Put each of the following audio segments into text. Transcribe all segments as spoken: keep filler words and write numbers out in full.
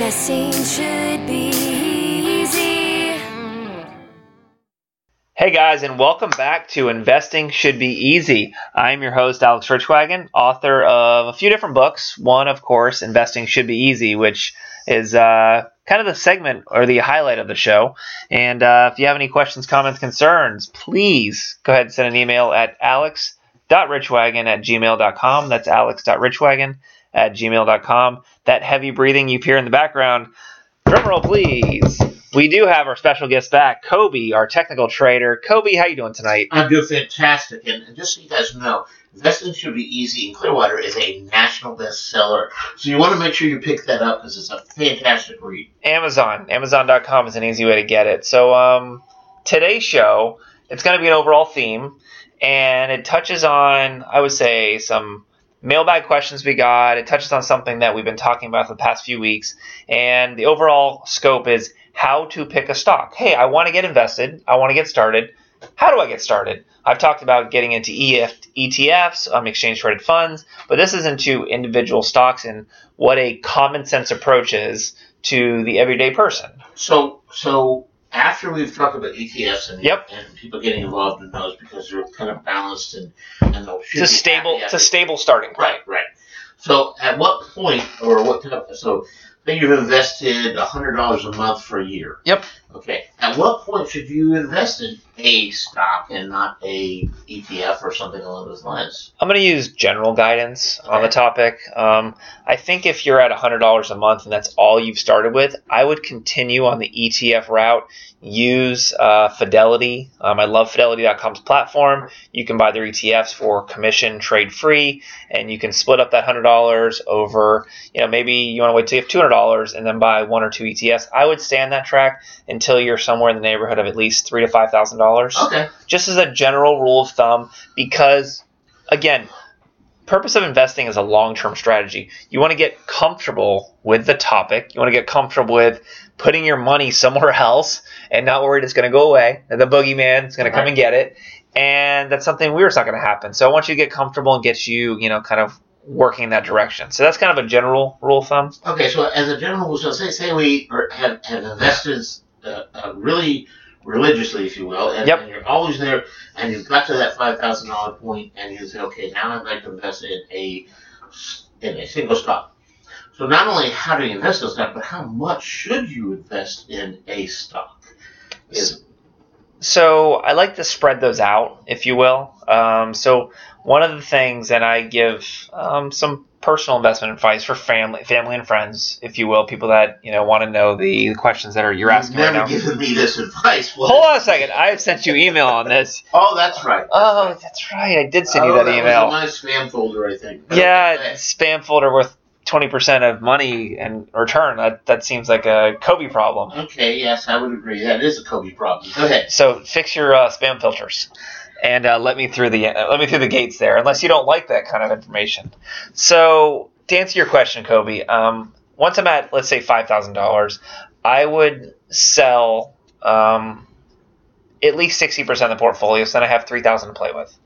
Investing should be easy. Hey guys, and welcome back to Investing Should Be Easy. I'm your host, Alex Richwagon, author of a few different books. One, of course, Investing Should Be Easy, which is uh, kind of the segment or the highlight of the show. And uh, if you have any questions, comments, concerns, please go ahead and send an email at alex dot richwagon at gmail dot com. That's alex dot richwagon at gmail dot com. That heavy breathing you hear in the background, drumroll please. We do have our special guest back, Kobe, our technical trader. Kobe, how you doing tonight? I'm doing fantastic, and just so you guys know, Investing Should Be Easy in Clearwater is a national bestseller, so you want to make sure you pick that up because it's a fantastic read. Amazon, amazon dot com is an easy way to get it. So um, today's show, it's going to be an overall theme, and it touches on, I would say, some mailbag questions we got. It touches on something that we've been talking about for the past few weeks, and the overall scope is how to pick a stock. Hey, I want to get invested. I want to get started. How do I get started? I've talked about getting into E T Fs, um, exchange-traded funds, but this is into individual stocks and what a common-sense approach is to the everyday person. So, so after we've talked about E T Fs and, yep. and people getting involved in those because they're kind of balanced and, and they'll shoot. It's a stable, it's a stable starting point. Right, right. So at what point or what kind of, so then you've invested one hundred dollars a month for a year. Yep. Okay. At what point should you invest in a stock and not a E T F or something along those lines? I'm going to use general guidance okay. on the topic. Um, I think if you're at one hundred dollars a month and that's all you've started with, I would continue on the E T F route. Use uh, Fidelity. Um, I love Fidelity dot com's platform. You can buy their E T Fs for commission, trade free, and you can split up that one hundred dollars over, you know, maybe you want to wait till you have two hundred dollars and then buy one or two E T Fs. I would stay on that track until you're somewhere in the neighborhood of at least three to five thousand dollars. Okay. Just as a general rule of thumb, because again, purpose of investing is a long-term strategy. You want to get comfortable with the topic. You want to get comfortable with putting your money somewhere else and not worried it's going to go away. The boogeyman is going to come and get it, and that's something weird's not going to happen. So I want you to get comfortable and get you, you know, kind of working in that direction. So that's kind of a general rule of thumb. Okay. So as a general rule, so say say we are, have have invested. Uh, uh, really religiously, if you will, and, yep. and you're always there, and you've got to that five thousand dollars point, and you say, okay, now I'd like to invest in a in a single stock. So not only how do you invest in a stock, but how much should you invest in a stock? Is- so I like to spread those out, if you will. Um, so one of the things, and I give um, some personal investment advice for family, family and friends, if you will, people that you know want to know the, the questions that are you're asking You've right now. Never given me this advice. What? Hold on a second. I have sent you email on this. oh, that's right. That's oh, right. that's right. I did send oh, you that, that email. Was in my spam folder, I think. Yeah, okay. Spam folder worth twenty percent of money and return. That that seems like a Kobe problem. Okay. Yes, I would agree. That is a Kobe problem. Go ahead. So fix your uh, spam filters. And uh, let me through the uh, let me through the gates there, unless you don't like that kind of information. So to answer your question, Kobe, um, once I'm at, let's say, five thousand dollars, I would sell um, at least sixty percent of the portfolio, so then I have three thousand dollars to play with.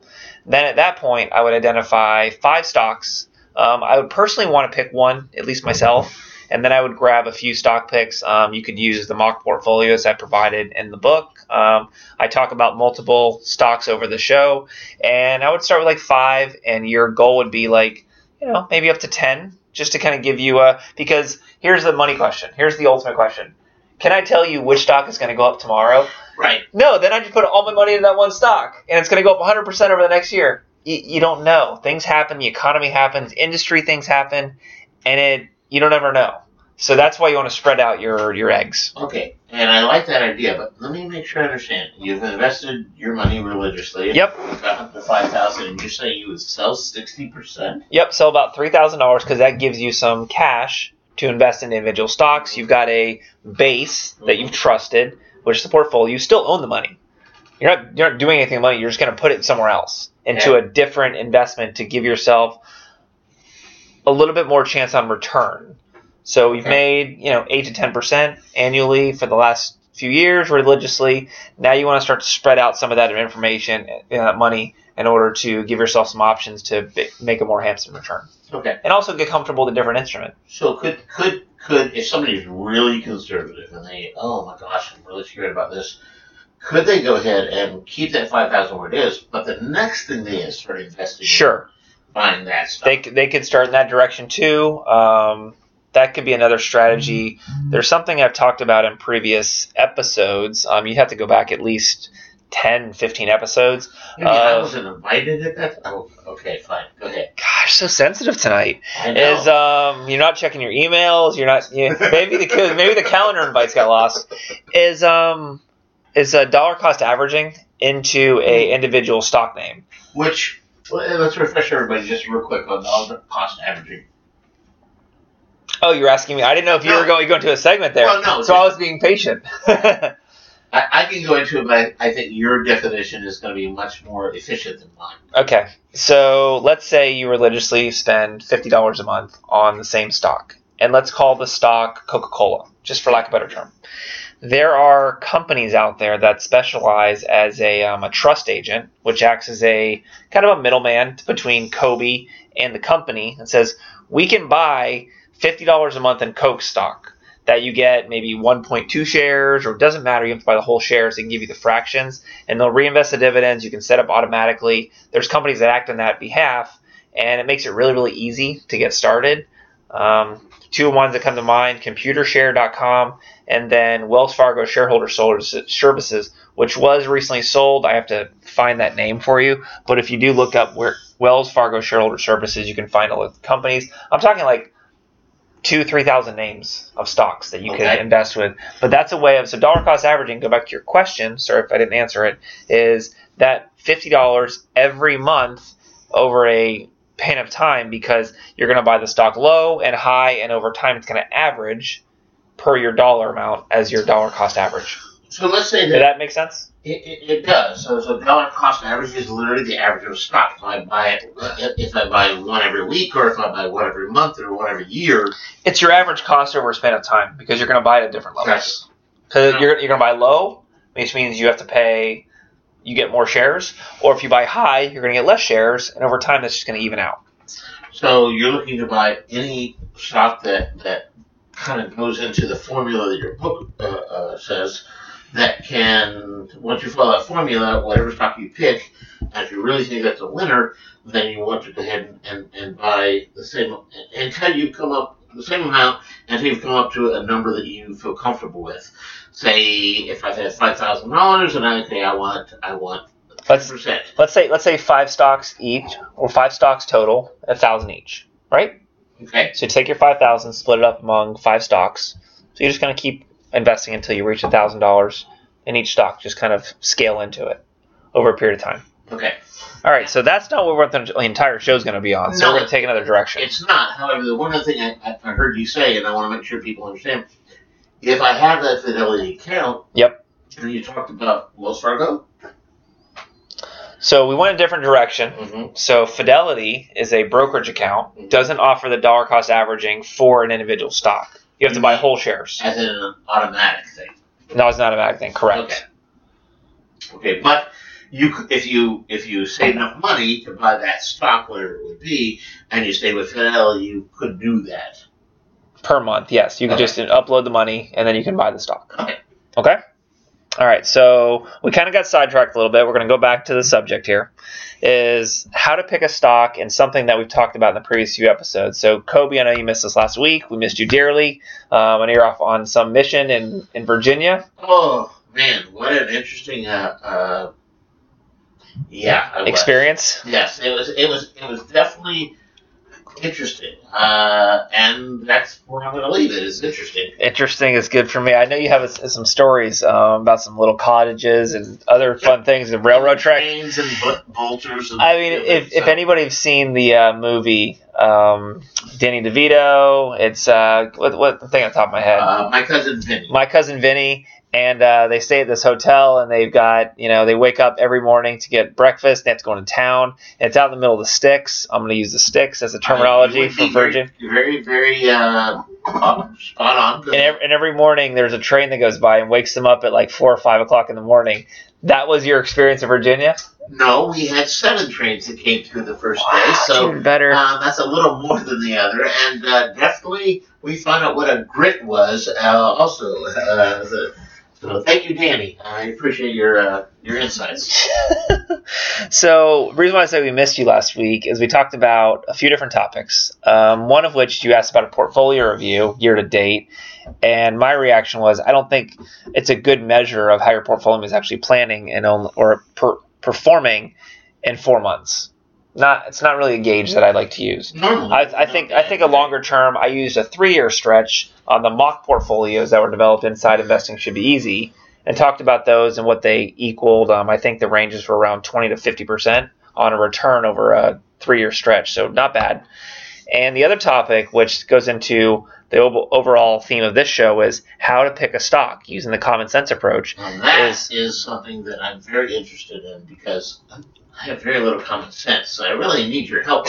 Then at that point, I would identify five stocks. Um, I would personally want to pick one, at least myself, and then I would grab a few stock picks. Um, you could use the mock portfolios I provided in the book. Um, I talk about multiple stocks over the show, and I would start with like five, and your goal would be like, you know, maybe up to ten, just to kind of give you a – because here's the money question. Here's the ultimate question. Can I tell you which stock is going to go up tomorrow? Right. No, then I just put all my money into that one stock, and it's going to go up one hundred percent over the next year. You, you don't know. Things happen. The economy happens. Industry things happen, and it – you don't ever know. So that's why you want to spread out your, your eggs. Okay. And I like that idea, but let me make sure I understand. You've invested your money religiously. Yep. You got up to five thousand dollars, and you're saying you would sell sixty percent? Yep. Sell about three thousand dollars because that gives you some cash to invest in individual stocks. You've got a base that you've trusted, which is the portfolio. You still own the money. You're not, you're not doing anything with money. You're just going to put it somewhere else into okay. a different investment to give yourself – a little bit more chance on return. So we've made, you know, eight to ten percent annually for the last few years religiously. Now you want to start to spread out some of that information, uh, money, in order to give yourself some options to b- make a more handsome return. Okay. And also get comfortable with a different instrument. So could could could, if somebody's really conservative and they, oh my gosh, I'm really scared about this, could they go ahead and keep that five thousand dollars where it is, but the next thing they is start investing sure. in buying that stuff? They, they could start in that direction too. Um, that could be another strategy. There's something I've talked about in previous episodes. Um, you'd have to go back at least ten, fifteen episodes. Maybe uh, I wasn't invited at that. Oh, okay, fine. Go ahead. Gosh, so sensitive tonight. I know. Is um, you're not checking your emails. You're not. You, maybe the maybe the calendar invites got lost. Is um, is a dollar cost averaging into a individual stock name? Which well, let's refresh everybody just real quick on dollar cost averaging. Oh, you're asking me. I didn't know if you no. were going going to a segment there. Oh no. So okay. I was being patient. I can go into it, but I think your definition is going to be much more efficient than mine. Okay. So let's say you religiously spend fifty dollars a month on the same stock. And let's call the stock Coca-Cola, just for lack of a better term. There are companies out there that specialize as a, um, a trust agent, which acts as a kind of a middleman between Kobe and the company and says, we can buy fifty dollars a month in Coke stock. That you get maybe one point two shares, or it doesn't matter, you have to buy the whole shares, they can give you the fractions, and they'll reinvest the dividends, you can set up automatically. There's companies that act on that behalf, and it makes it really, really easy to get started. Um, two ones that come to mind, computershare dot com, and then Wells Fargo Shareholder Services, which was recently sold. I have to find that name for you, but if you do look up where Wells Fargo Shareholder Services, you can find all the companies. I'm talking like two, three thousand names of stocks that you okay. could invest with. But that's a way of, so dollar cost averaging, go back to your question, sorry if I didn't answer it, is that fifty dollars every month over a span of time, because you're going to buy the stock low and high, and over time it's going to average per your dollar amount as your dollar cost average. So let's say that. Does that make sense? It, it, it does. So, so dollar cost average is literally the average of a stock. If I buy it, if I buy one every week, or if I buy one every month, or one every year, it's your average cost over a span of time, because you're going to buy it at different levels. Because you're you're going to buy low, which means you have to pay, you get more shares, or if you buy high, you're going to get less shares, and over time that's just going to even out. So you're looking to buy any stock that that kind of goes into the formula that your book uh, uh, says. That can, once you follow that formula, whatever stock you pick, and if you really think that's a winner, then you want to go ahead and, and, and buy the same, until you come up, the same amount, until you've come up to a number that you feel comfortable with. Say, if I've had five thousand dollars, and I okay, I want, I want ten percent. Let's, let's say, let's say five stocks each, or five stocks total, one thousand each, right? Okay. So you take your five thousand, split it up among five stocks, so you're just going to keep investing until you reach one thousand dollars in each stock. Just kind of scale into it over a period of time. Okay. All right, so that's not what the entire show is going to be on, so no, we're going to take another direction. It's not. However, the one other thing I, I heard you say, and I want to make sure people understand, if I have that Fidelity account, yep. and you talked about Wells Fargo? So we went a different direction. Mm-hmm. So Fidelity is a brokerage account, mm-hmm. doesn't offer the dollar cost averaging for an individual stock. You have to buy whole shares. As in an automatic thing. No, it's not an automatic thing. Correct. Okay. Okay, but you, if you if you save enough money to buy that stock, whatever it would be, and you stay with Fidelity, you could do that. Per month, yes. You can okay. just upload the money, and then you can buy the stock. Okay. Okay? All right, so we kind of got sidetracked a little bit. We're going to go back to the subject here, is how to pick a stock, and something that we've talked about in the previous few episodes. So, Kobe, I know you missed us last week. We missed you dearly. Um, I know you're off on some mission in, in Virginia. Oh, man, what an interesting uh, uh, yeah, experience. Yes, it was It was. It was definitely interesting, uh, and that's where I'm going to leave it. It's interesting. Interesting is good for me. I know you have a, some stories um, about some little cottages and other fun yeah. things, and railroad tracks. Trains and vultures. And I mean, if, so. if anybody's seen the uh, movie um, Danny DeVito, it's uh, what, what the thing on top of my head? Uh, my cousin Vinny. My cousin Vinny. And uh, they stay at this hotel, and they've got, you know, they wake up every morning to get breakfast. They have to go into town. And it's out in the middle of the sticks. I'm going to use the sticks as a terminology uh, for Virgin. Very, very uh, spot on. And every, and every morning there's a train that goes by and wakes them up at like four or five o'clock in the morning. That was your experience in Virginia? No, we had seven trains that came through the first wow, day. So even better. Um, that's a little more than the other. And uh, definitely we found out what a grit was uh, also. Uh, the, So thank you, Danny. I appreciate your uh, your insights. So the reason why I say we missed you last week is we talked about a few different topics, um, one of which you asked about a portfolio review year to date. And my reaction was I don't think it's a good measure of how your portfolio is actually planning and on, or per, performing in four months. Not it's not really a gauge that I like to use. Normally, I, I think I think a longer term. I used a three-year stretch on the mock portfolios that were developed inside Investing Should Be Easy, and talked about those and what they equaled. Um, I think the ranges were around twenty to fifty percent on a return over a three-year stretch, so not bad. And the other topic, which goes into the overall theme of this show, is how to pick a stock using the common sense approach. Now that is, is something that I'm very interested in because I have very little common sense, so I really need your help.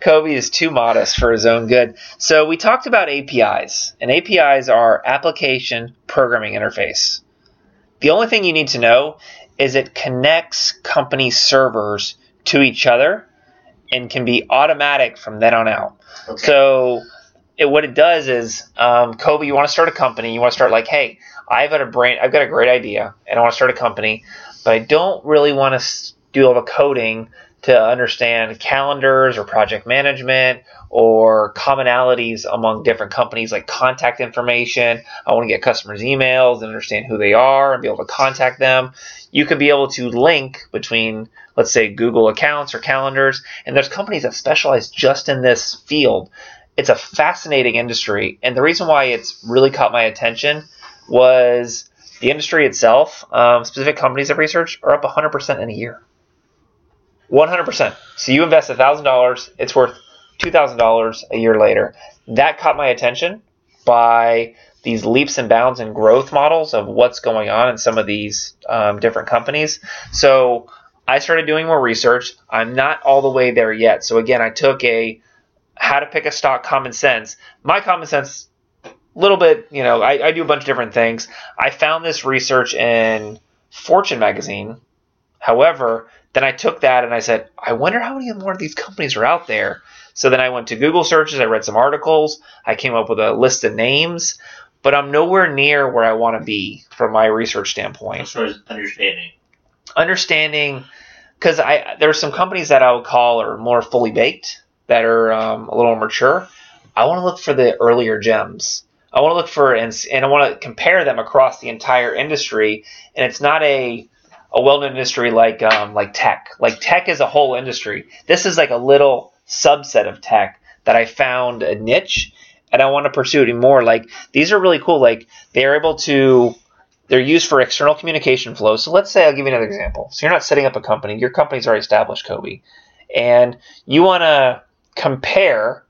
Kobe is too modest for his own good. So we talked about A P Is, and A P Is are Application Programming Interface. The only thing you need to know is it connects company servers to each other and can be automatic from then on out. Okay. So it, what it does is, um, Kobe, you want to start a company. You want to start like, hey, I've got a brain, I've got a great idea, and I want to start a company. But I don't really want to do all the coding to understand calendars or project management or commonalities among different companies like contact information. I want to get customers' emails and understand who they are and be able to contact them. You could be able to link between, let's say, Google accounts or calendars, and there's companies that specialize just in this field. It's a fascinating industry, and the reason why it's really caught my attention was the industry itself, um, specific companies that research, are up one hundred percent in a year. one hundred percent. So you invest one thousand dollars, it's worth two thousand dollars a year later. That caught my attention by these leaps and bounds and growth models of what's going on in some of these um, different companies. So I started doing more research. I'm not all the way there yet. So again, I took a how to pick a stock common sense. My common sense, a little bit, you know, I, I do a bunch of different things. I found this research in Fortune magazine. However, then I took that and I said, I wonder how many more of these companies are out there. So then I went to Google searches. I read some articles. I came up with a list of names, but I'm nowhere near where I want to be from my research standpoint. As far as understanding. Understanding, because I there are some companies that I would call are more fully baked, that are um, a little more mature. I want to look for the earlier gems. I want to look for, and, and I want to compare them across the entire industry. And it's not a a well-known industry like um, like tech. Like tech is a whole industry. This is like a little subset of tech that I found a niche, and I want to pursue it more. Like these are really cool. Like they're able to, they're used for external communication flow. So let's say I'll give you another example. So you're not setting up a company. Your company's already established, Kobe, and you want to compare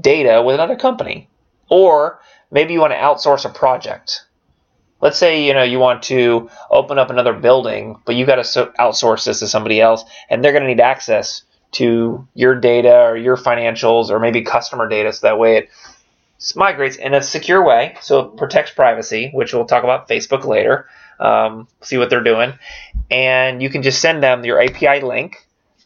data with another company, or maybe you want to outsource a project. Let's say, you know, you want to open up another building, but you got to so- outsource this to somebody else, and they're going to need access to your data or your financials or maybe customer data, so that way it migrates in a secure way, so it protects privacy, which we'll talk about Facebook later, um, see what they're doing, and you can just send them your A P I link,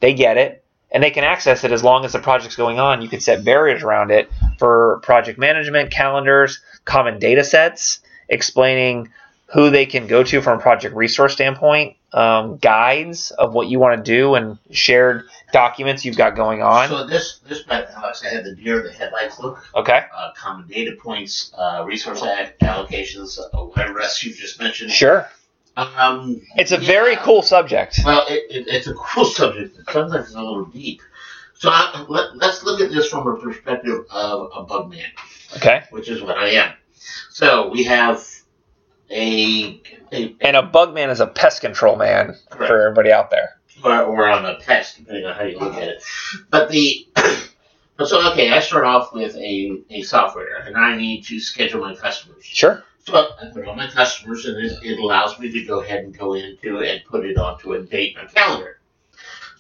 they get it, and they can access it as long as the project's going on. You can set barriers around it for project management, calendars, common data sets, explaining who they can go to from a project resource standpoint, um, guides of what you want to do, and shared documents you've got going on. So this, this might, Alex, I had the deer in the headlights look. Okay. Uh, common data points, uh, resource allocations, uh, whatever else you've just mentioned. Sure. Um, it's a yeah. very cool subject. Well, it, it, it's a cool subject. Sometimes it's a little deep. So I, let, let's look at this from a perspective of a bug man. Okay. Which is what I am. So we have a... a and a bug man is a pest control man. Correct. For everybody out there. Or, or on a pest, depending on how you look at it. But the... So, okay, I start off with a, a software, and I need to schedule my customers. Sure. So I put all my customers, and it, it allows me to go ahead and go into and put it onto a date and a calendar.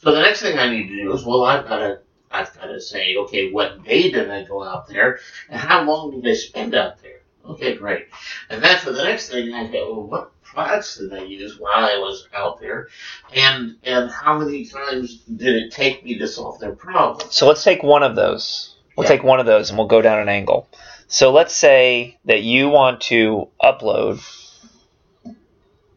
So the next thing I need to do is, well, I've got to I've got to say, okay, what day did I go out there, and how long did I spend out there? Okay, great. And then for the next thing, I go, well, what products did I use while I was out there, and and how many times did it take me to solve their problem? So let's take one of those. We'll yeah. take one of those, and we'll go down an angle. So let's say that you want to upload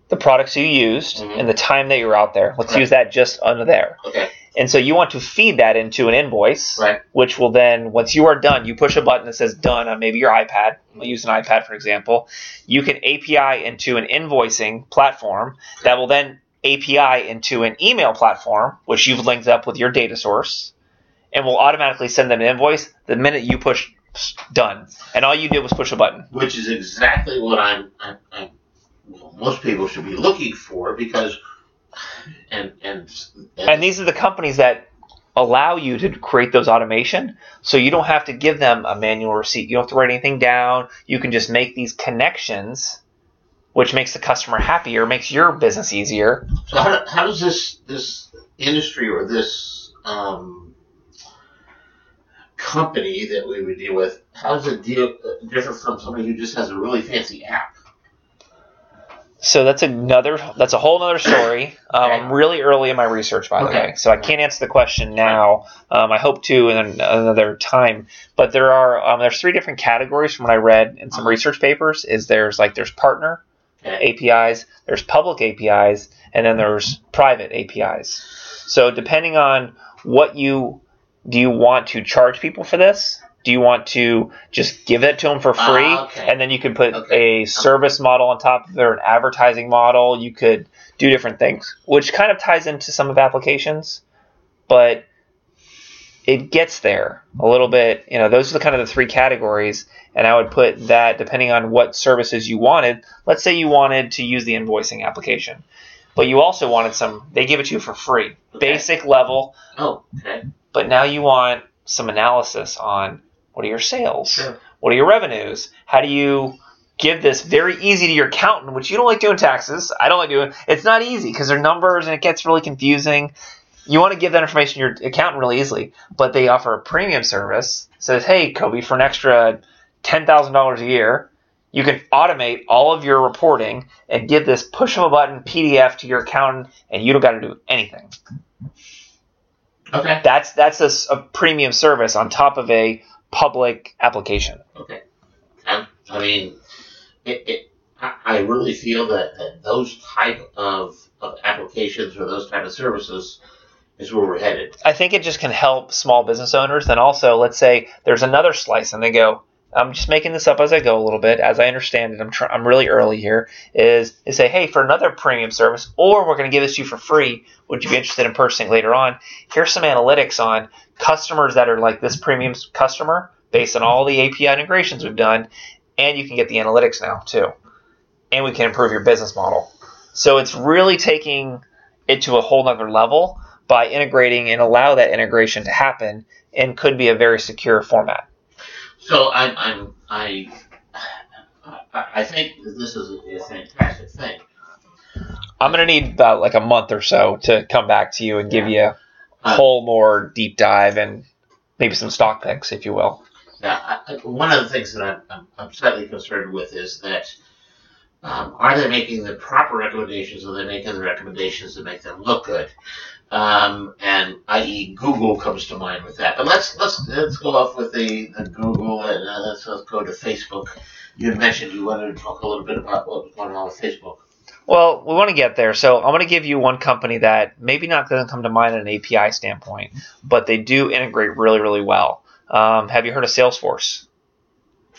the products you used mm-hmm. and the time that you're out there. Let's right. use that just under there. Okay. And so you want to feed that into an invoice, right. which will then, once you are done, you push a button that says done on maybe your iPad. We'll use an iPad, for example. You can A P I into an invoicing platform that will then A P I into an email platform, which you've linked up with your data source, and will automatically send them an invoice the minute you push done. And all you did was push a button. Which is exactly what I'm, I'm, I'm well, most people should be looking for, because And, and and and these are the companies that allow you to create those automation, so you don't have to give them a manual receipt. You don't have to write anything down. You can just make these connections, which makes the customer happier, makes your business easier. So how, how does this this industry or this um, company that we would deal with, how does it deal different from somebody who just has a really fancy app? So that's another. That's a whole other story. Um, I'm really early in my research, by the okay. way, so I can't answer the question now. Um, I hope to in another time. But there are um, there's three different categories from what I read in some research papers. Is there's like there's partner A P Is, there's public A P Is, and then there's private A P Is. So depending on what you do, you want to charge people for this? Do you want to just give it to them for free, uh, okay. and then you can put okay. a service model on top of it, or an advertising model? You could do different things, which kind of ties into some of applications, but it gets there a little bit. You know, those are the kind of the three categories, and I would put that depending on what services you wanted. Let's say you wanted to use the invoicing application, but you also wanted some. They give it to you for free, okay. basic level. Oh, okay. But now you want some analysis on. What are your sales? Sure. What are your revenues? How do you give this very easy to your accountant, which you don't like doing taxes. I don't like doing it. It's not easy because they're numbers and it gets really confusing. You want to give that information to your accountant really easily, but they offer a premium service. It says, hey, Kobe, for an extra ten thousand dollars a year, you can automate all of your reporting and give this push of a button P D F to your accountant, and you don't got to do anything. Okay. That's, that's a, a premium service on top of a public application. Okay. I, I mean, it, it, I, I really feel that, that those type of, of applications or those type of services is where we're headed. I think it just can help small business owners. And also, let's say there's another slice, and they go, I'm just making this up as I go a little bit, as I understand it. I'm tr- I'm really early here. Is they say, hey, for another premium service, or we're going to give this to you for free. Would you be interested in purchasing later on? Here's some analytics on customers that are like this premium customer based on all the A P I integrations we've done, and you can get the analytics now too, and we can improve your business model. So it's really taking it to a whole nother level by integrating and allow that integration to happen, and could be a very secure format. So I'm, I'm I I think this is a fantastic thing. I'm gonna need about like a month or so to come back to you and give yeah. you a whole um, more deep dive and maybe some stock picks, if you will. Yeah, I, one of the things that I'm, I'm, I'm slightly concerned with is that um, are they making the proper recommendations, or are they making the recommendations that make them look good? Um, and that is Google comes to mind with that. But let's let's let's go off with the, the Google, and uh, let's let's go to Facebook. You mentioned you wanted to talk a little bit about what was going on with Facebook. Well, we want to get there. So I'm going to give you one company that maybe not going to come to mind on an A P I standpoint, but they do integrate really, really well. Um, have you heard of Salesforce?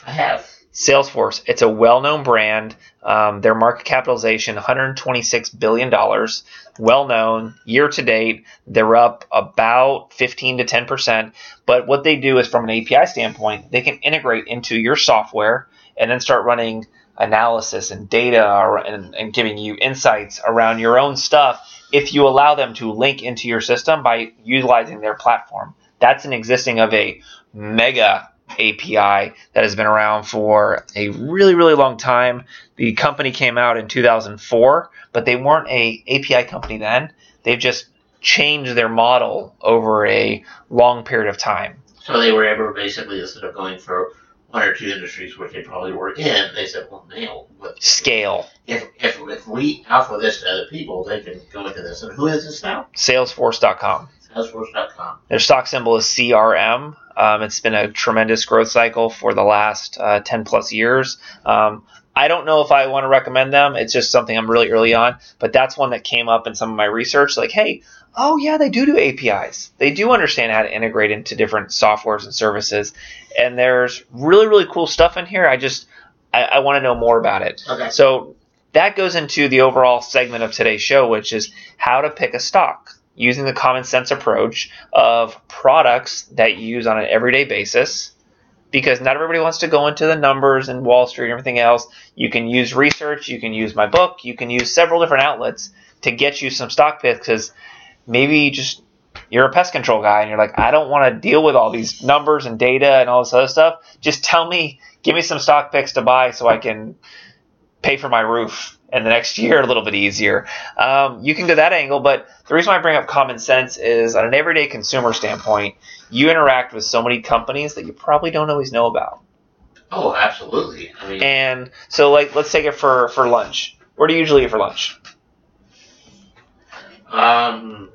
I have. Salesforce. It's a well-known brand. Um, their market capitalization, one hundred twenty-six billion dollars. Well-known. Year-to-date, they're up about fifteen to ten percent. But what they do is, from an A P I standpoint, they can integrate into your software and then start running analysis and data and, and giving you insights around your own stuff if you allow them to link into your system by utilizing their platform. That's an existing of a mega A P I that has been around for a really, really long time. The company came out in two thousand four, but they weren't an A P I company then. They've just changed their model over a long period of time. So they were ever basically, instead of going for one or two industries which they probably work in, they said, well, now what? Scale. If, if if we offer this to other people, they can go into this. And who is this now? Salesforce dot com. Salesforce dot com. Their stock symbol is C R M. Um, it's been a tremendous growth cycle for the last uh, ten plus years. Um, I don't know if I want to recommend them. It's just something I'm really early on. But that's one that came up in some of my research. Like, hey, oh, yeah, they do do A P Is. They do understand how to integrate into different softwares and services. And there's really, really cool stuff in here. I just I, I want to know more about it. Okay. So that goes into the overall segment of today's show, which is how to pick a stock, using the common sense approach of products that you use on an everyday basis, because not everybody wants to go into the numbers and Wall Street and everything else. You can use research. You can use my book. You can use several different outlets to get you some stock picks, because maybe just you're a pest control guy and you're like, I don't want to deal with all these numbers and data and all this other stuff. Just tell me, give me some stock picks to buy so I can pay for my roof and the next year a little bit easier. Um, you can go that angle, but the reason why I bring up common sense is on an everyday consumer standpoint, you interact with so many companies that you probably don't always know about. Oh, absolutely. I mean, and so like, let's take it for, for lunch. Where do you usually eat for lunch? Um,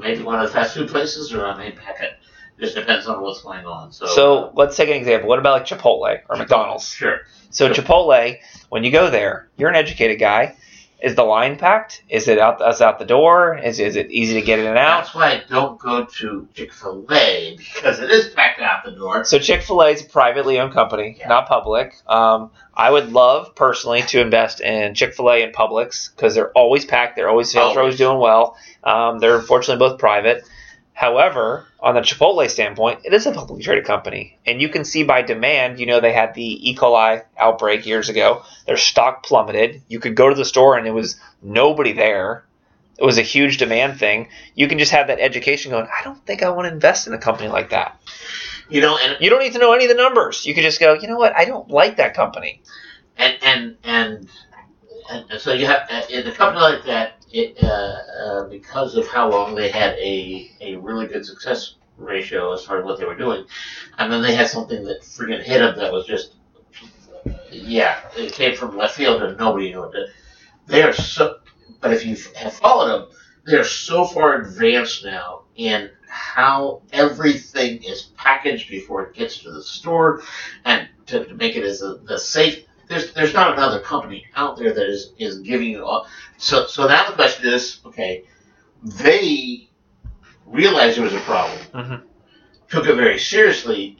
maybe one of the fast food places or a main packet. Just depends on what's going on. So, so let's take an example. What about like Chipotle or McDonald's? Sure. So sure. Chipotle, when you go there, you're an educated guy. Is the line packed? Is it out, is out the door? Is, is it easy to get in and out? That's why I don't go to Chick-fil-A, because it is packed out the door. So Chick-fil-A is a privately owned company, yeah. Not public. Um, I would love, personally, to invest in Chick-fil-A and Publix, because they're always packed. They're always sales are always doing well. Um, they're unfortunately both private. However, on the Chipotle standpoint, it is a publicly traded company. And you can see by demand, you know, they had the E. coli outbreak years ago. Their stock plummeted. You could go to the store and it was nobody there. It was a huge demand thing. You can just have that education going, I don't think I want to invest in a company like that. You know, and you don't need to know any of the numbers. You can just go, you know what, I don't like that company. And and and, and so you have in a company like that, It, uh, uh, because of how long they had a, a really good success ratio as far as what they were doing, and then they had something that freaking hit them that was just, yeah, it came from left field and nobody knew it. They are so, but if you have followed them, they are so far advanced now in how everything is packaged before it gets to the store, and to, to make it as a, the safe. There's there's not another company out there that is, is giving you all. So, so now the question is, okay, they realized there was a problem, mm-hmm. took it very seriously,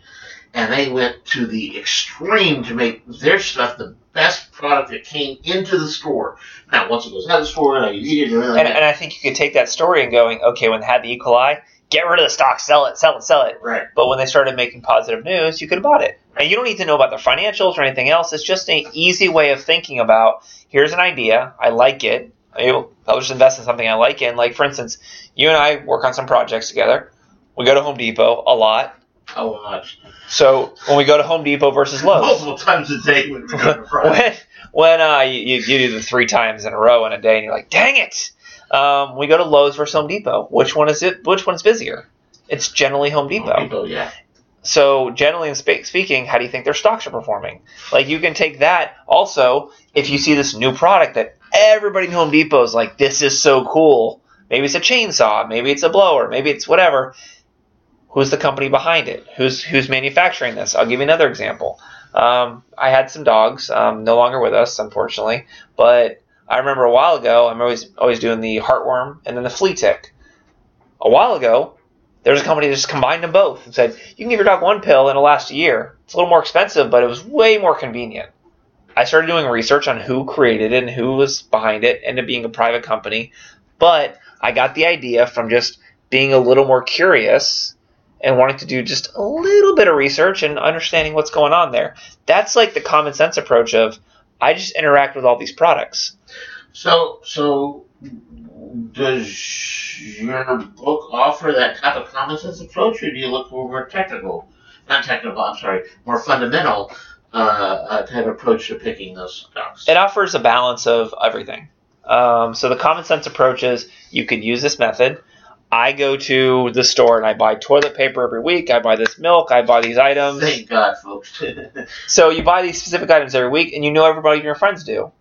and they went to the extreme to make their stuff the best product that came into the store. Now, once it goes out of the store, now you eat it. And, like and, and I think you could take that story and going, okay, when they had the E. coli, get rid of the stock, sell it, sell it, sell it. Right. But when they started making positive news, you could have bought it. And you don't need to know about their financials or anything else. It's just an easy way of thinking about, here's an idea, I like it, I'll just invest in something I like in. Like, for instance, you and I work on some projects together. We go to Home Depot a lot. A lot. So when we go to Home Depot versus Lowe's. Multiple times a day when we go to projects. When, when uh, you, you do the three times in a row in a day and you're like, dang it. Um, we go to Lowe's versus Home Depot. Which one is it? Which one's busier? It's generally Home Depot. Home Depot, yeah. So generally spe- speaking, how do you think their stocks are performing? Like, you can take that. Also, if you see this new product that everybody in Home Depot is like, this is so cool. Maybe it's a chainsaw. Maybe it's a blower. Maybe it's whatever. Who's the company behind it? Who's who's manufacturing this? I'll give you another example. Um, I had some dogs, um, no longer with us, unfortunately, but I remember a while ago, I'm always always doing the heartworm and then the flea tick. A while ago, there was a company that just combined them both and said, you can give your dog one pill and it'll last a year. It's a little more expensive, but it was way more convenient. I started doing research on who created it and who was behind it, ended up being a private company. But I got the idea from just being a little more curious and wanting to do just a little bit of research and understanding what's going on there. That's like the common sense approach of, I just interact with all these products. So, so does your book offer that type of common sense approach, or do you look for more technical not technical, I'm sorry, more fundamental uh, uh, type approach to picking those stocks? It offers a balance of everything. Um, so the common sense approach is you could use this method. I go to the store and I buy toilet paper every week. I buy this milk. I buy these items. Thank God, folks. So you buy these specific items every week, and you know everybody your friends do.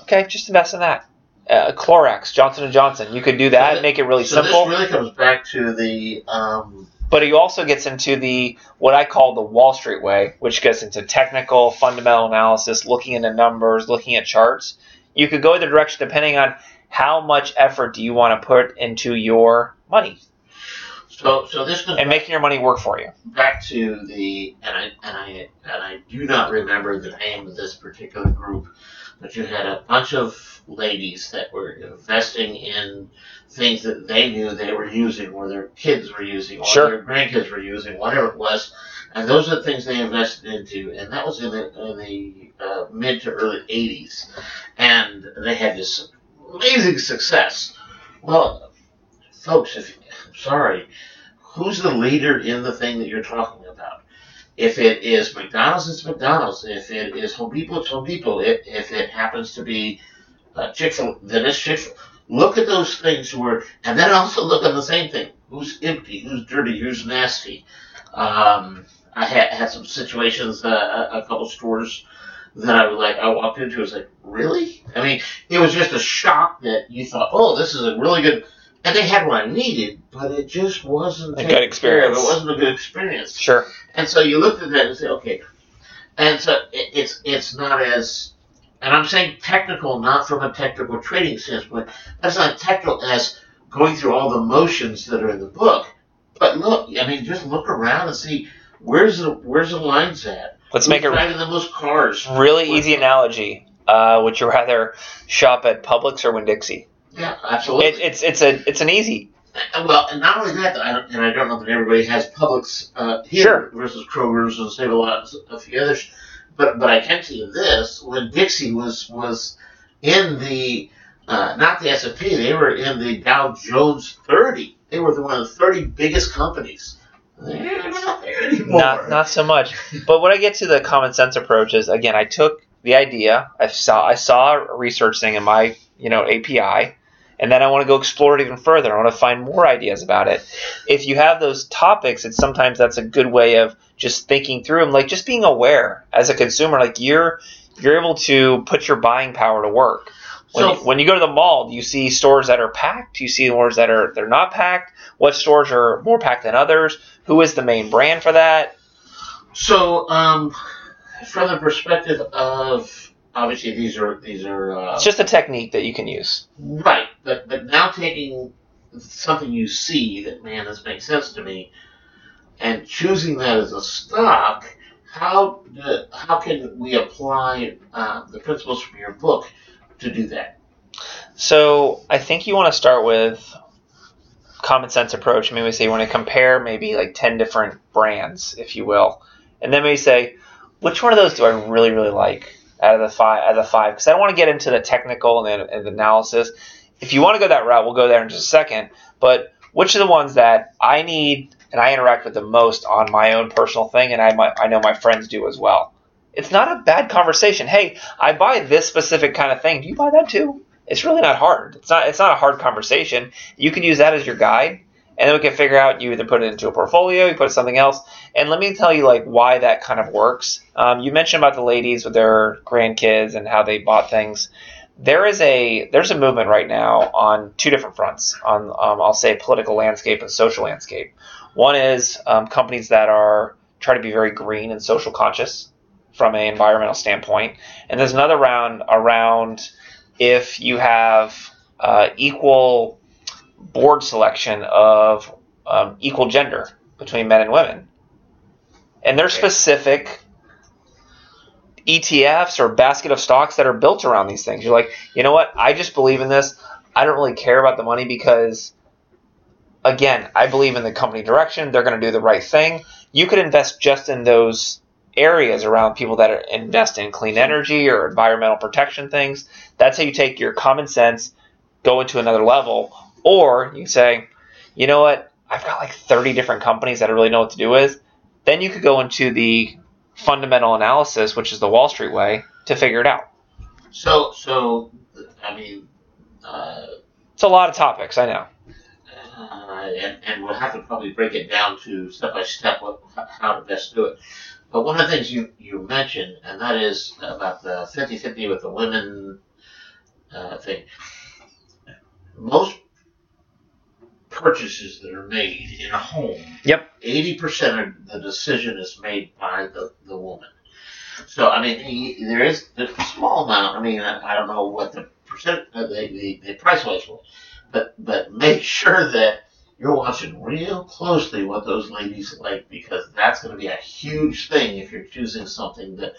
Okay, just invest in that. Uh, Clorox, Johnson and Johnson. You could do that so and make it really so simple. So this really comes back to the... Um, but it also gets into the what I call the Wall Street way, which gets into technical, fundamental analysis, looking into numbers, looking at charts. You could go the direction depending on how much effort do you want to put into your money. So, so this goes and making your money work for you. Back to the and I and I and I do not remember the name of this particular group, but you had a bunch of ladies that were investing in things that they knew they were using, or their kids were using, or sure. their grandkids were using, whatever it was. And those are the things they invested into, and that was in the, in the uh, mid to early eighties, and they had this amazing success. Well, folks, if I'm sorry, who's the leader in the thing that you're talking about? If it is McDonald's, it's McDonald's. If it is Home Depot, it's Home Depot. It, if it happens to be uh, Chick-fil-A, then it's Chick-fil-A. Look at those things where, and then also look at the same thing. Who's empty? Who's dirty? Who's nasty? Um... I had, had some situations, uh, a, a couple stores that I was like, I walked into, I was like, really? I mean, it was just a shock that you thought, oh, this is a really good, and they had what I needed, but it just wasn't a good experience. It wasn't a good experience. Sure. And so you looked at that and said, okay. And so it, it's it's not as, and I'm saying technical, not from a technical trading standpoint. That's not technical as going through all the motions that are in the book. But look, I mean, just look around and see. Where's the where's the lines at? Let's Who's make it driving the most cars. Really Where's easy that? analogy. Uh, would you rather shop at Publix or Winn-Dixie? Yeah, absolutely. It, it's it's a it's an easy. Uh, well, and not only that, I don't, and I don't know that everybody has Publix uh, here sure. versus Kroger's and Save-A-Lot and a few others, but but I can tell you this: Winn-Dixie was was in the uh, not the S and P, they were in the Dow Jones thirty. They were one of the thirty biggest companies. They're not there anymore. Not, not so much. But when I get to the common sense approach is, again, I took the idea, I saw I saw a research thing in my you know A P I, and then I want to go explore it even further. I want to find more ideas about it. If you have those topics, it's sometimes that's a good way of just thinking through them, like just being aware as a consumer, like you're you're able to put your buying power to work. When, so, you, when you go to the mall, do you see stores that are packed? Do you see stores that are they're not packed? What stores are more packed than others? Who is the main brand for that? So, um, from the perspective of obviously these are these are uh, it's just a technique that you can use, right? But but now taking something you see that man this makes sense to me, and choosing that as a stock. How do, how can we apply uh, the principles from your book to do that? So I think you want to start with common sense approach. Maybe we say you want to compare maybe like ten different brands, if you will, and then maybe say which one of those do I really really like out of the five out of the five because I don't want to get into the technical and the, and the analysis. If you want to go that route, we'll go there in just a second, but which are the ones that I need and I interact with the most on my own personal thing, and I my, I know my friends do as well. It's not a bad conversation. Hey, I buy this specific kind of thing. Do you buy that too? It's really not hard. It's not It's not a hard conversation. You can use that as your guide, and then we can figure out you either put it into a portfolio, you put something else, and let me tell you like why that kind of works. Um, you mentioned about the ladies with their grandkids and how they bought things. There is a there's a movement right now on two different fronts, on um, I'll say political landscape and social landscape. One is um, companies that are trying to be very green and social conscious from an environmental standpoint. And there's another round around if you have uh, equal board selection of um, equal gender between men and women. And there's specific E T Fs or basket of stocks that are built around these things. You're like, you know what? I just believe in this. I don't really care about the money because, again, I believe in the company direction. They're going to do the right thing. You could invest just in those areas around people that are, invest in clean energy or environmental protection things. That's how you take your common sense, go into another level. Or you say, you know what, I've got like thirty different companies that I really know what to do with. Then you could go into the fundamental analysis, which is the Wall Street way, to figure it out. So, so I mean, uh, it's a lot of topics, I know. Uh, and, and we'll have to probably break it down to step by step what, how to best do it. But one of the things you, you mentioned, and that is about the fifty-fifty with the women uh, thing. Most purchases that are made in a home, yep, eighty percent of the decision is made by the, the woman. So, I mean, there is there's a small amount. I mean, I, I don't know what the percent, uh, the, the, the price was, but but make sure that you're watching real closely what those ladies like, because that's going to be a huge thing if you're choosing something that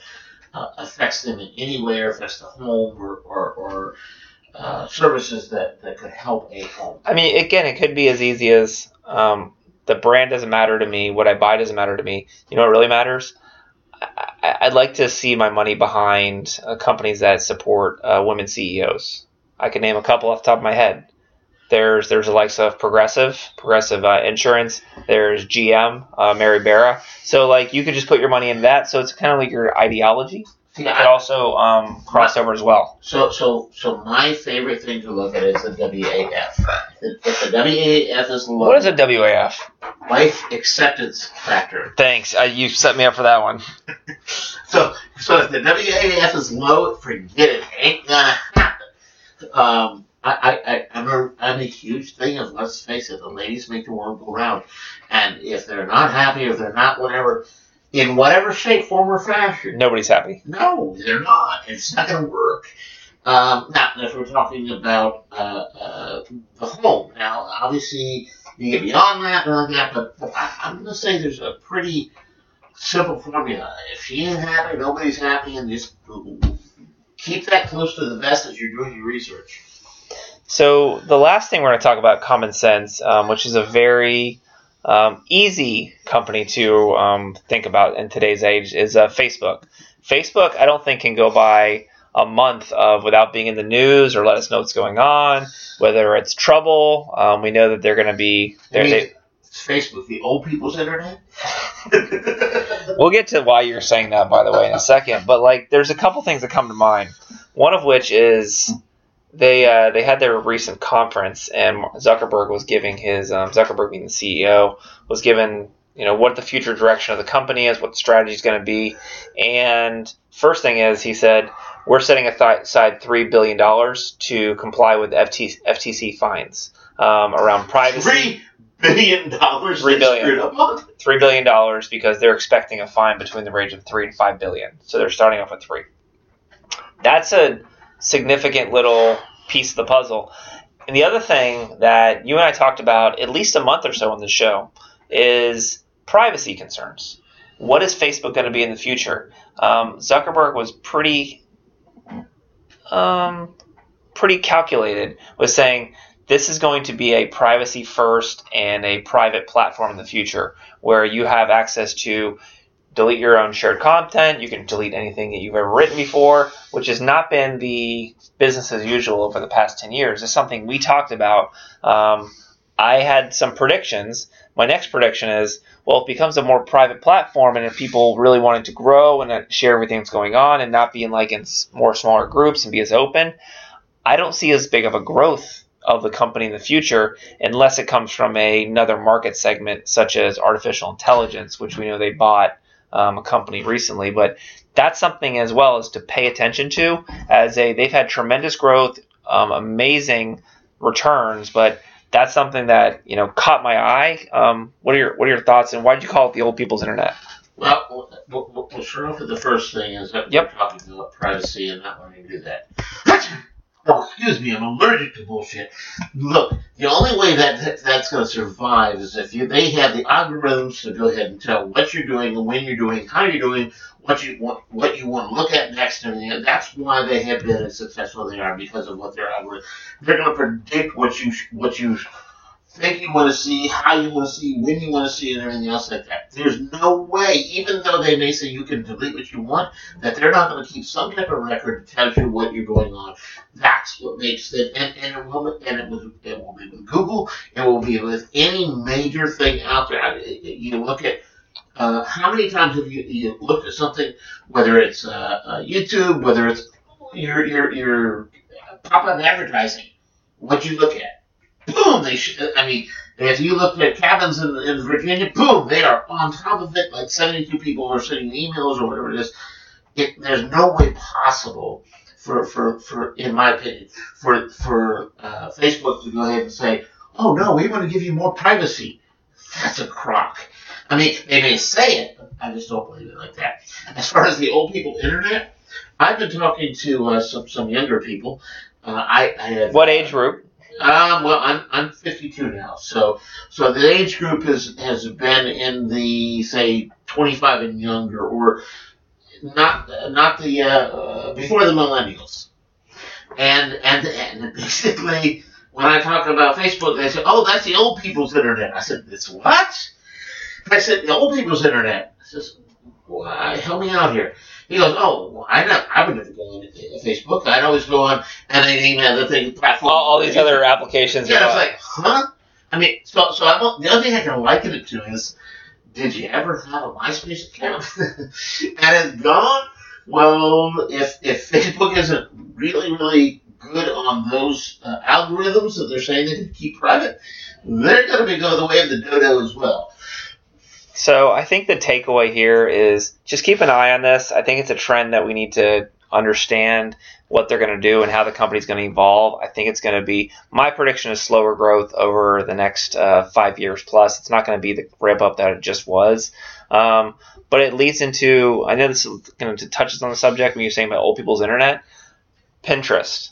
uh, affects them in any way, or affects the home, or or, or uh, services that, that could help a home. I mean, again, it could be as easy as um, the brand doesn't matter to me, what I buy doesn't matter to me. You know what really matters? I, I'd like to see my money behind uh, companies that support uh, women C E Os. I can name a couple off the top of my head. There's there's the likes of Progressive, Progressive uh, Insurance. There's G M, uh, Mary Barra. So, like, you could just put your money in that. So it's kind of like your ideology. Yeah, it could also um, cross over as well. So so so my favorite thing to look at is the W A F. If the W A F is low. What is a W A F? Life acceptance factor. Thanks. Uh, you set me up for that one. so so if the W A F is low, forget it. Ain't gonna happen. Um, I, I, I'm, a, I'm a huge thing of, let's face it, the ladies make the world go round. And if they're not happy, if they're not whatever, in whatever shape, form, or fashion. Nobody's happy. No, they're not. It's not going to work. Um, now, if we're talking about uh, uh, the home, now, obviously, you get beyond that and all that, but I, I'm going to say there's a pretty simple formula. If she ain't happy, nobody's happy, and just keep that close to the vest as you're doing your research. So the last thing we're going to talk about, Common Sense, um, which is a very um, easy company to um, think about in today's age, is uh, Facebook. Facebook, I don't think, can go by a month of without being in the news or let us know what's going on, whether it's trouble. Um, we know that they're going to be – they, Facebook, the old people's internet? We'll get to why you're saying that, by the way, in a second. But, like, there's a couple things that come to mind, one of which is – They uh, they had their recent conference, and Zuckerberg was giving his um, – Zuckerberg being the C E O was given, you know, what the future direction of the company is, what the strategy is going to be. And first thing is, he said, we're setting aside three billion dollars to comply with F T C fines um, around privacy. three billion dollars? three billion dollars. three billion dollars because they're expecting a fine between the range of three and five billion dollars. So they're starting off with three. That's a – significant little piece of the puzzle. And the other thing that you and I talked about at least a month or so on the show is privacy concerns. What is Facebook going to be in the future? Um, Zuckerberg was pretty um, pretty calculated with saying this is going to be a privacy first and a private platform in the future where you have access to delete your own shared content. You can delete anything that you've ever written before, which has not been the business as usual over the past ten years. It's something we talked about. Um, I had some predictions. My next prediction is, well, it becomes a more private platform, and if people really wanted to grow and share everything that's going on and not be in like in more smaller groups and be as open, I don't see as big of a growth of the company in the future unless it comes from a, another market segment such as artificial intelligence, which we know they bought Um, a company recently, but that's something as well as to pay attention to. As a they've had tremendous growth, um, amazing returns, but that's something that, you know, caught my eye. Um, what are your what are your thoughts, and why did you call it the old people's internet? Well, we'll, we'll, we'll start off with the first thing is that yep. we're talking about privacy and not wanting to do that. Oh, excuse me, I'm allergic to bullshit. Look, the only way that, that that's going to survive is if you, they have the algorithms to go ahead and tell what you're doing, when you're doing, how you're doing, what you want, what you want to look at next, and that's why they have been as successful as they are, because of what their algorithms. They're going to predict what you what you think you want to see, how you want to see, when you want to see, and everything else like that. There's no way, even though they may say you can delete what you want, that they're not going to keep some type of record that tells you what you're going on. That's what makes it, and, and it will, and it will, it will be with Google, it will be with any major thing out there. You look at Uh, how many times have you, you looked at something, whether it's uh, uh, YouTube, whether it's your your your pop-up advertising? What you look at? Boom! They sh- I mean, if you look at cabins in, in Virginia, boom! They are on top of it. Like seventy-two people are sending emails or whatever it is. It, there's no way possible for for for in my opinion for for uh, Facebook to go ahead and say, "Oh no, we want to give you more privacy." That's a crock. I mean, they may say it, but I just don't believe it like that. As far as the old people internet, I've been talking to uh, some some younger people. Uh, I, I have, what age group? Um, well, I'm I'm fifty-two now, so so the age group has has been in the say twenty-five and younger, or not not the uh, before the millennials, and and and basically when I talk about Facebook, they say, "Oh, that's the old people's internet." I said, "It's what?" I said, "The old people's internet." I says, "Why? Help me out here." He goes, "Oh, well, I know. I would never go on Facebook. I'd always go on and I'd email the thing platform." All, all these other applications. Yeah, I was like, huh? I mean, so so I won't, the other thing I can liken it to is, did you ever have a MySpace account? And it's gone. Well, if if Facebook isn't really really good on those uh, algorithms that they're saying they can keep private, they're going to be going the way of the dodo as well. So I think the takeaway here is just keep an eye on this. I think it's a trend that we need to understand what they're going to do and how the company's going to evolve. I think it's going to be, my prediction is slower growth over the next uh, five years plus. It's not going to be the ramp up that it just was. Um, but it leads into, I know this is going to touches on the subject when you're saying about old people's internet, Pinterest.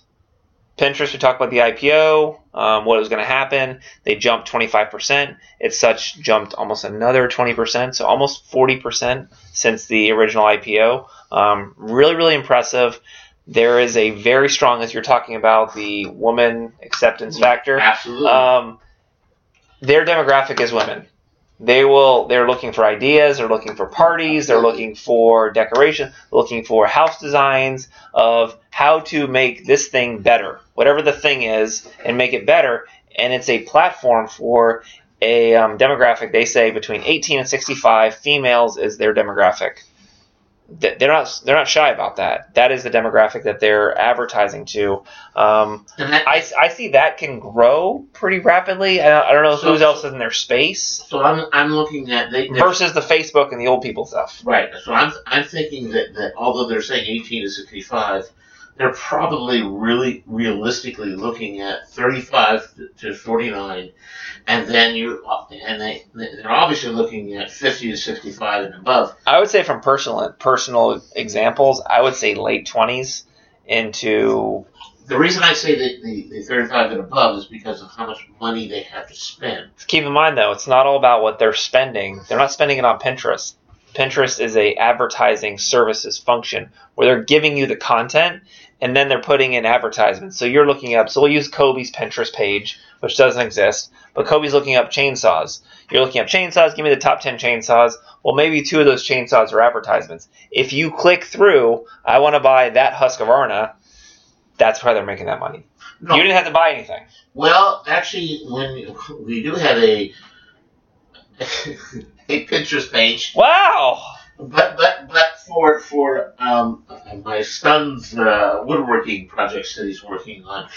Pinterest, we talked about the I P O, um, what was going to happen. They jumped twenty-five percent. It's such jumped almost another twenty percent, so almost forty percent since the original I P O. Um, really, really impressive. There is a very strong, as you're talking about, the woman acceptance factor. Absolutely. Um, their demographic is women. They will. They're looking for ideas. They're looking for parties. They're looking for decoration. Looking for house designs of how to make this thing better, whatever the thing is, and make it better. And it's a platform for a um, demographic. They say between eighteen and sixty-five, females is their demographic. They're not. They're not shy about that. That is the demographic that they're advertising to. Um, I, I see that can grow pretty rapidly. I don't know so, who else is in their space. So I'm I'm looking at they, versus the Facebook and the old people stuff. Right. So I'm I'm thinking that, that although they're saying eighteen to sixty-five, they're probably really realistically looking at thirty-five to forty-nine, and then you and they they're obviously looking at fifty to sixty-five and above. I would say from personal personal examples, I would say late twenties into. The reason I say the, the, the thirty-five and above is because of how much money they have to spend. Keep in mind though, it's not all about what they're spending. They're not spending it on Pinterest. Pinterest is a advertising services function where they're giving you the content and then they're putting in advertisements. So you're looking up, so we'll use Kobe's Pinterest page, which doesn't exist, but Kobe's looking up chainsaws. You're looking up chainsaws, give me the top ten chainsaws. Well, maybe two of those chainsaws are advertisements. If you click through, I want to buy that Husqvarna, that's why they're making that money. No. You didn't have to buy anything. Well, actually, when we do have a... a Pinterest page. Wow! But but but for for um my son's uh, woodworking projects that he's working on,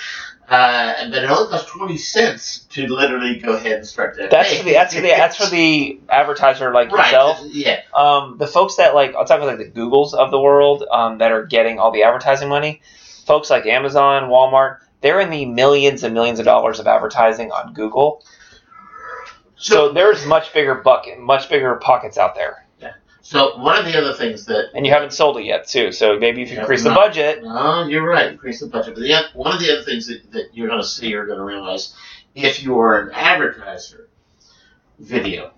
uh, and but it only costs twenty cents to literally go ahead and start that. That's for the that's for the that's for the advertiser like right. yourself. Yeah. Um, the folks that like I'll talk about like the Googles of the world, um, that are getting all the advertising money. Folks like Amazon, Walmart, they're in the millions and millions of dollars of advertising on Google. So, so there's much bigger bucket, much bigger pockets out there. Yeah. So one of the other things that... And you haven't sold it yet, too. So maybe if you increase not, the budget... No, you're right. Increase the budget. But the, one of the other things that, that you're going to see or going to realize, if you are an advertiser, video.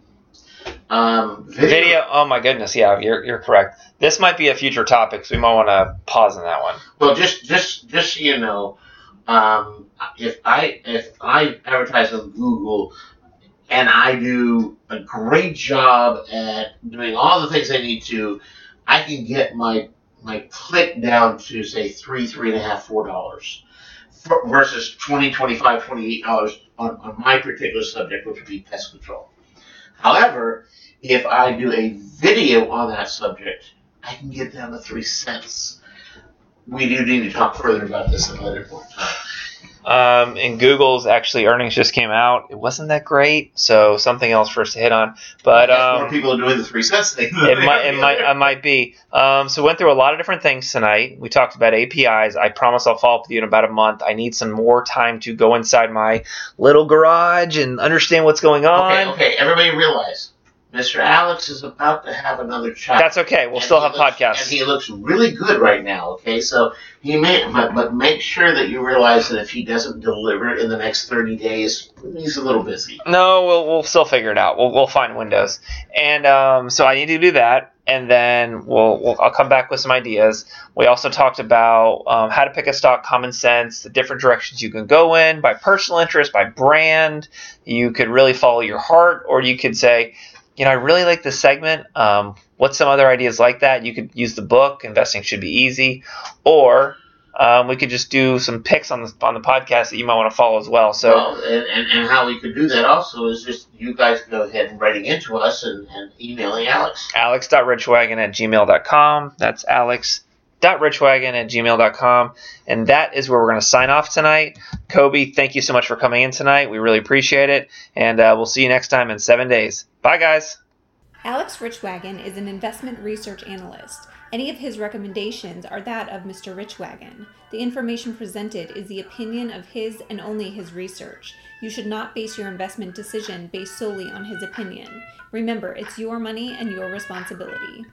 Um, video. Video. Oh, my goodness. Yeah, you're you're correct. This might be a future topic, so we might want to pause on that one. Well, just, just, just so you know, um, if I if I advertise on Google... and I do a great job at doing all the things I need to, I can get my my click down to, say, three, three and a half, four dollars versus twenty, twenty-five, twenty-eight dollars on, on my particular subject, which would be pest control. However, if I do a video on that subject, I can get down to three cents. We do need to talk further about this at a later point in time. Um, and Google's actually earnings just came out. It wasn't that great, so something else for us to hit on. But um, more people are doing the three cents thing. It might, it might, it might be. Um, so went through a lot of different things tonight. We talked about A P Is. I promise I'll follow up with you in about a month. I need some more time to go inside my little garage and understand what's going on. Okay, okay. Everybody realize Mister Alex is about to have another child. That's okay. We'll and still have looks, podcasts. And he looks really good right now, okay? So he may, but, but make sure that you realize that if he doesn't deliver in the next thirty days, he's a little busy. No, we'll we'll still figure it out. We'll we'll find windows. And um, so I need to do that, and then we'll, we'll I'll come back with some ideas. We also talked about um, how to pick a stock, common sense, the different directions you can go in, by personal interest, by brand. You could really follow your heart, or you could say, you know, I really like this segment. Um, what's some other ideas like that? You could use the book, Investing Should Be Easy, or um, we could just do some picks on the on the podcast that you might want to follow as well. So, well, and, and, and how we could do that also is just you guys go ahead and writing into us and, and emailing Alex. alex dot richwagon at gmail dot com. That's alex dot richwagon at gmail dot com. And that is where we're going to sign off tonight. Kobe, thank you so much for coming in tonight. We really appreciate it. And uh, we'll see you next time in seven days. Bye, guys. Alex Richwagon is an investment research analyst. Any of his recommendations are that of Mister Richwagon. The information presented is the opinion of his and only his research. You should not base your investment decision based solely on his opinion. Remember, it's your money and your responsibility.